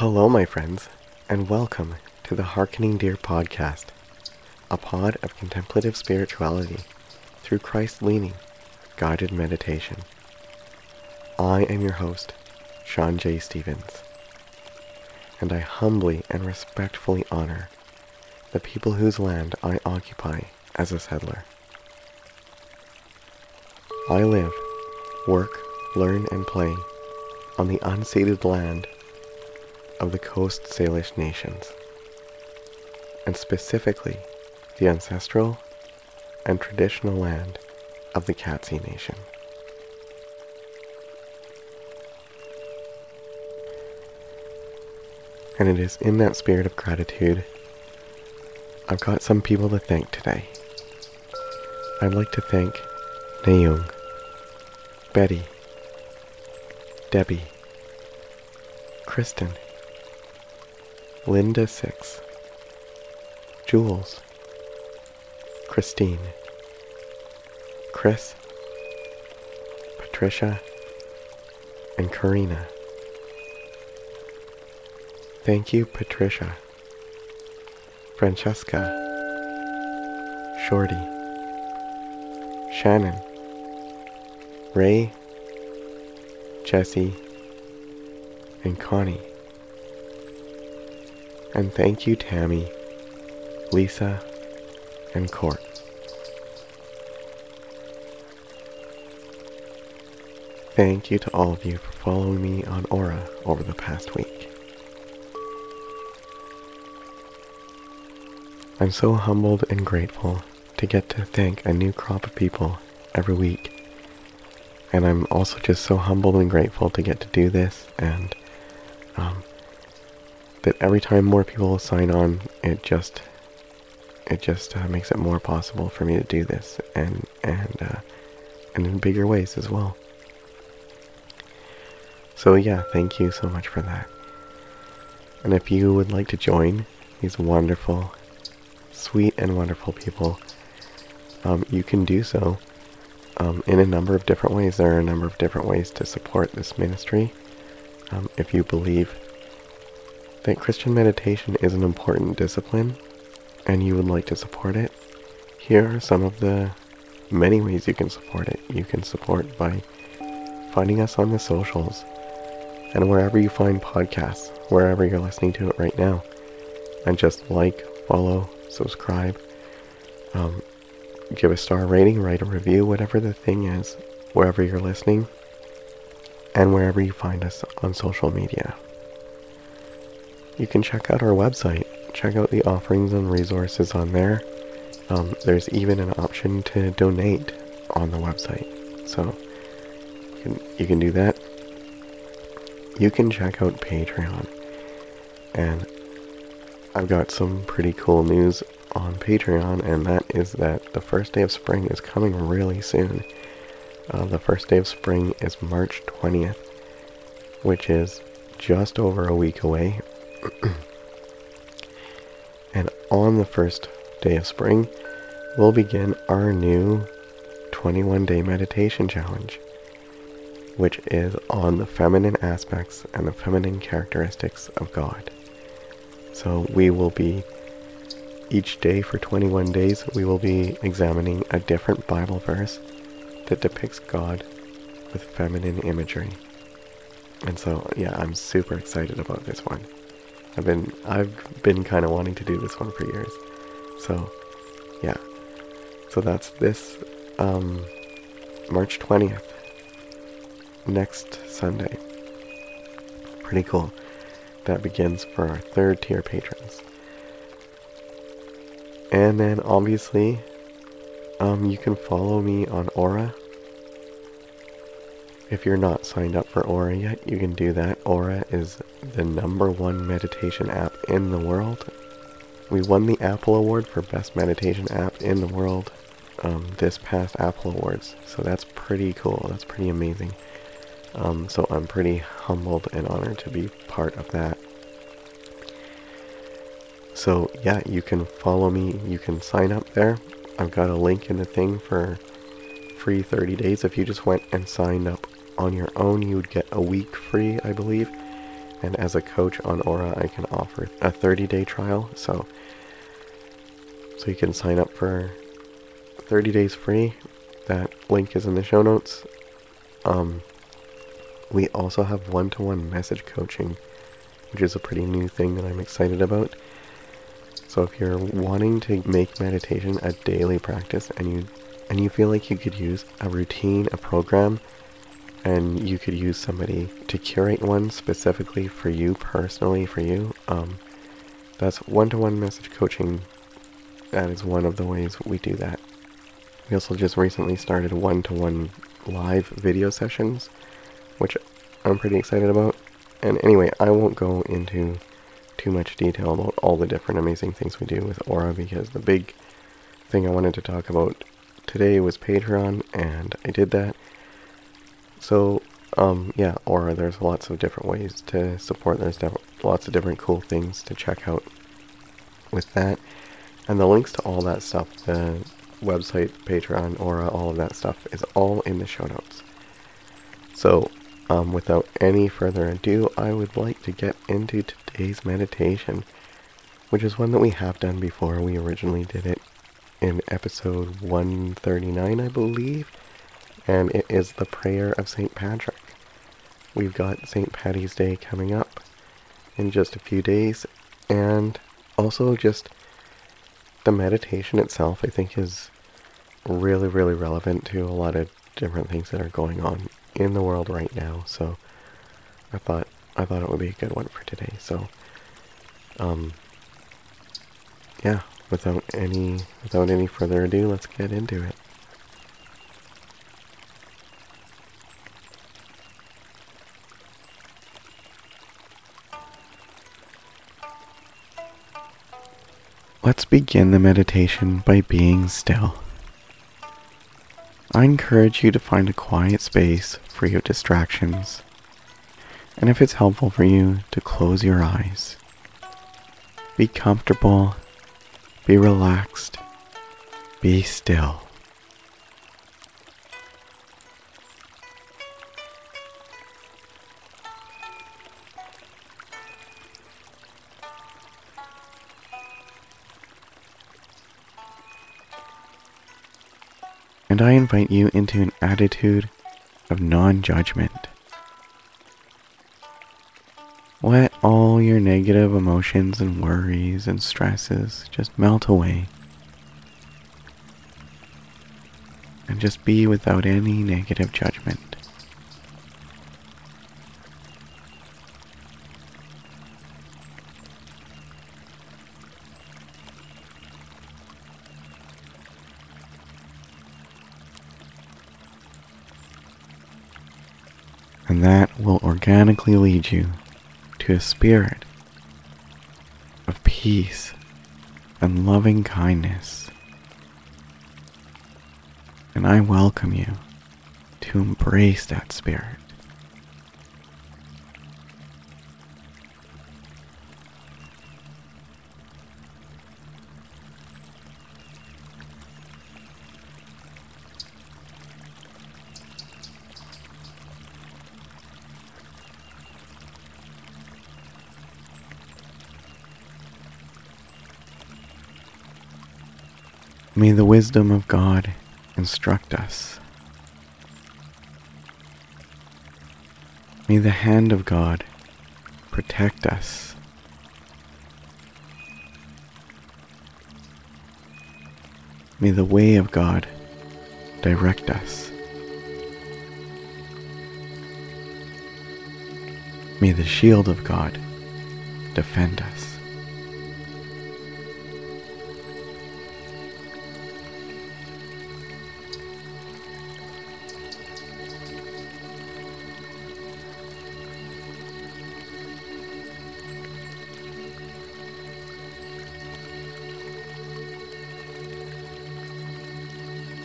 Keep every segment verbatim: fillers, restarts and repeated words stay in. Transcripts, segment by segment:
Hello, my friends, and welcome to the Harkening Deer Podcast, a pod of contemplative spirituality through Christ-leaning, guided meditation. I am your host, Sean J. Stevens, and I humbly and respectfully honor the people whose land I occupy as a settler. I live, work, learn, and play on the unceded land of the Coast Salish Nations, and specifically the ancestral and traditional land of the Katsi Nation. And it is in that spirit of gratitude I've got some people to thank today. I'd like to thank Nayung, Betty, Debbie, Kristen, Linda Six, Jules, Christine, Chris, Patricia, and Karina. Thank you, Patricia, Francesca, Shorty, Shannon, Ray, Jesse, and Connie. And thank you, Tammy, Lisa, and Court. Thank you to all of you for following me on Aura over the past week. I'm so humbled and grateful to get to thank a new crop of people every week. And I'm also just so humbled and grateful to get to do this, and um, that every time more people sign on, it just it just uh, makes it more possible for me to do this, and and uh, and in bigger ways as well. So yeah, thank you so much for that. And if you would like to join these wonderful, sweet and wonderful people, um, you can do so um, in a number of different ways. There are a number of different ways to support this ministry. Um, if you believe that Christian meditation is an important discipline and you would like to support it, here are some of the many ways you can support it. You can support by finding us on the socials and wherever you find podcasts, wherever you're listening to it right now, and just like, follow, subscribe, um, give a star rating, write a review, whatever the thing is, wherever you're listening and wherever you find us on social media. You can check out our website, check out the offerings and resources on there. Um, there's even an option to donate on the website, so you can, you can do that. You can check out Patreon, and I've got some pretty cool news on Patreon, and that is that the first day of spring is coming really soon. Uh, the first day of spring is March twentieth, which is just over a week away. And on the first day of spring, we'll begin our new twenty-one day meditation challenge, which is on the feminine aspects and the feminine characteristics of God. So we will be, each day for twenty-one days, we will be examining a different Bible verse that depicts God with feminine imagery. And so, yeah, I'm super excited about this one. I've been I've been kind of wanting to do this one for years. So, yeah. So that's this um, March twentieth, next Sunday. Pretty cool. That begins for our third tier patrons. And then, obviously, um, you can follow me on Aura. If you're not signed up for Aura yet, you can do that. Aura is the number one meditation app in the world. We won the Apple Award for Best Meditation App in the World um, this past Apple Awards. So that's pretty cool. That's pretty amazing. Um, so I'm pretty humbled and honored to be part of that. So yeah, you can follow me. You can sign up there. I've got a link in the thing for free thirty days. If you just went and signed up on your own, you would get a week free, I believe. and as a coach on Aura, I can offer a thirty-day trial, so so you can sign up for thirty days free. That link is in the show notes. Um, we also have one-to-one message coaching, which is a pretty new thing that I'm excited about. So if you're wanting to make meditation a daily practice and you and you feel like you could use a routine, a program, and you could use somebody to curate one specifically for you, personally for you, um, that's one-to-one message coaching. That is one of the ways we do that. We also just recently started one-to-one live video sessions, which I'm pretty excited about. And anyway, I won't go into too much detail about all the different amazing things we do with Aura, because the big thing I wanted to talk about today was Patreon, and I did that. So, um, yeah, Aura, there's lots of different ways to support. There's def- lots of different cool things to check out with that. And the links to all that stuff, the website, Patreon, Aura, all of that stuff is all in the show notes. So, um, without any further ado, I would like to get into today's meditation, which is one that we have done before. We originally did it in episode one thirty-nine, I believe, and it is the prayer of Saint Patrick. We've got Saint Patty's Day coming up in just a few days, and also just the meditation itself, I think, is really, really relevant to a lot of different things that are going on in the world right now. So I thought I thought it would be a good one for today. So, um, yeah, without any without any further ado, let's get into it. Let's begin the meditation by being still. I encourage you to find a quiet space free of distractions, and if it's helpful for you, to close your eyes. Be comfortable, be relaxed, be still. And I invite you into an attitude of non-judgment. Let all your negative emotions and worries and stresses just melt away. And just be without any negative judgment. And that will organically lead you to a spirit of peace and loving kindness. And I welcome you to embrace that spirit. May the wisdom of God instruct us. May the hand of God protect us. May the way of God direct us. May the shield of God defend us.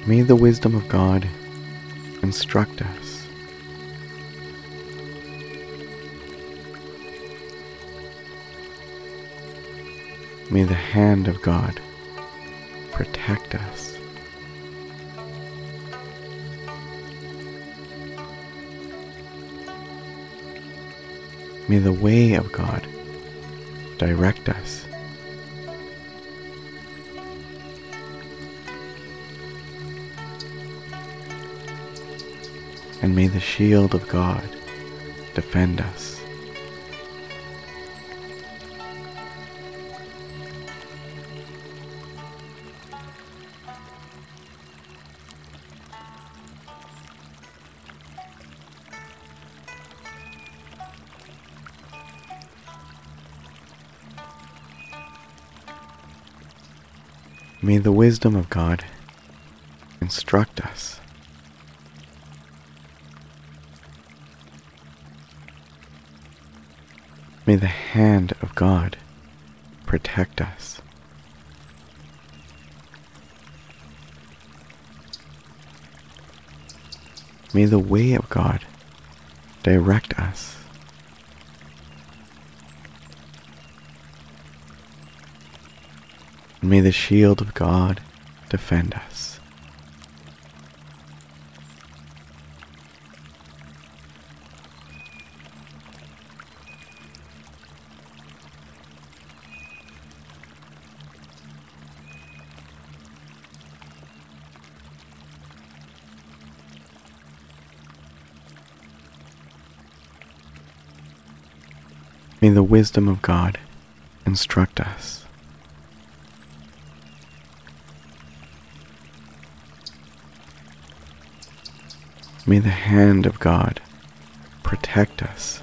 May the wisdom of God instruct us. May the hand of God protect us. May the way of God direct us. And may the shield of God defend us. May the wisdom of God instruct us. May the hand of God protect us. May the way of God direct us. May the shield of God defend us. May the wisdom of God instruct us. May the hand of God protect us.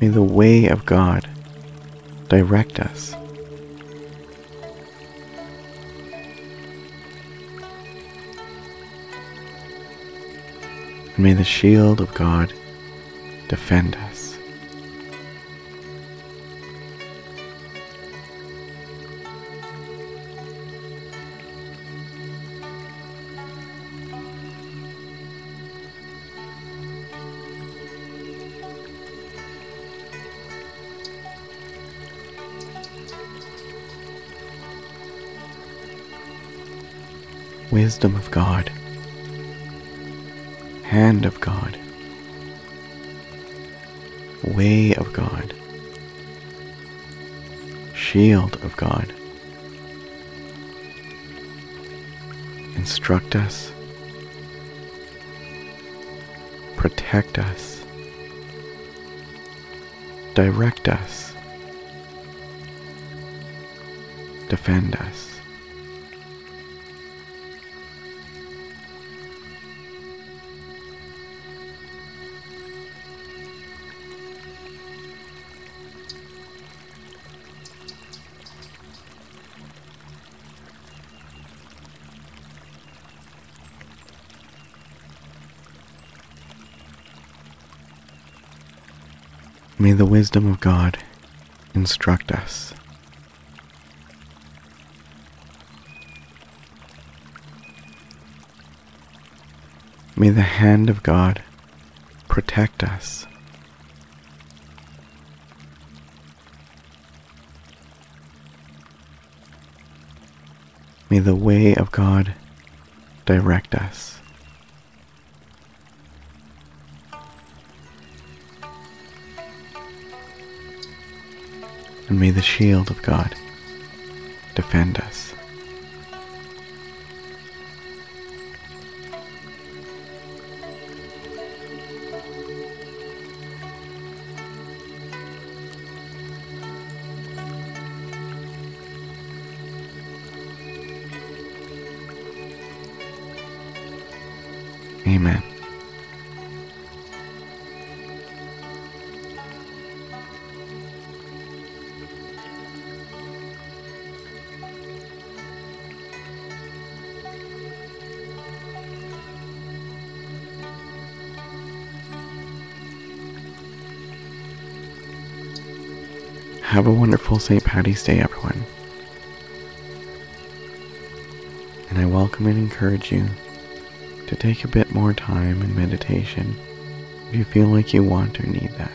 May the way of God direct us. And may the shield of God defend us. Wisdom of God, hand of God, way of God, shield of God, instruct us, protect us, direct us, defend us. May the wisdom of God instruct us. May the hand of God protect us. May the way of God direct us. And may the shield of God defend us. Amen. Have a wonderful Saint Patty's Day, everyone. And I welcome and encourage you to take a bit more time in meditation if you feel like you want or need that.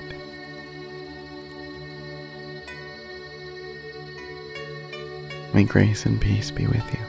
May grace and peace be with you.